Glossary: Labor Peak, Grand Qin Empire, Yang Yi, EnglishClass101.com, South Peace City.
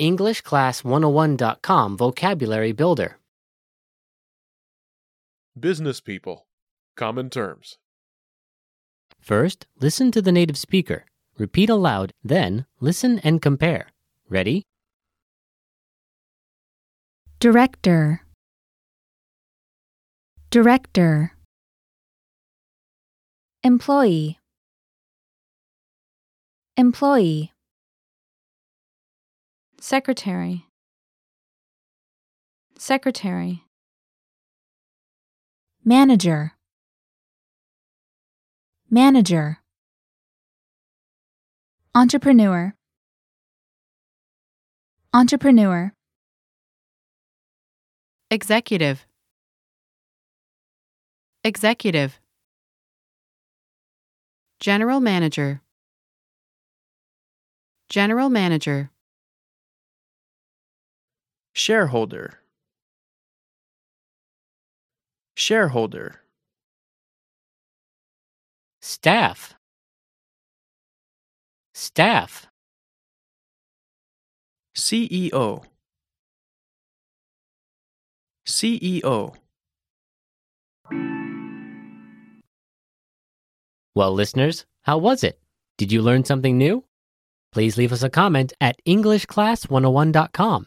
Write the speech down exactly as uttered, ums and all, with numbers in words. English Class one oh one dot com Vocabulary Builder. Business people. Common terms. First, listen to the native speaker. Repeat aloud, then listen and compare. Ready? Director. Director. Employee. Employee. Secretary. Secretary. Manager. Manager. Entrepreneur. Entrepreneur. Executive. Executive. General manager. General manager. Shareholder. Shareholder. Staff. Staff. C E O. C E O. Well, listeners, how was it? Did you learn something new? Please leave us a comment at English Class one oh one dot com.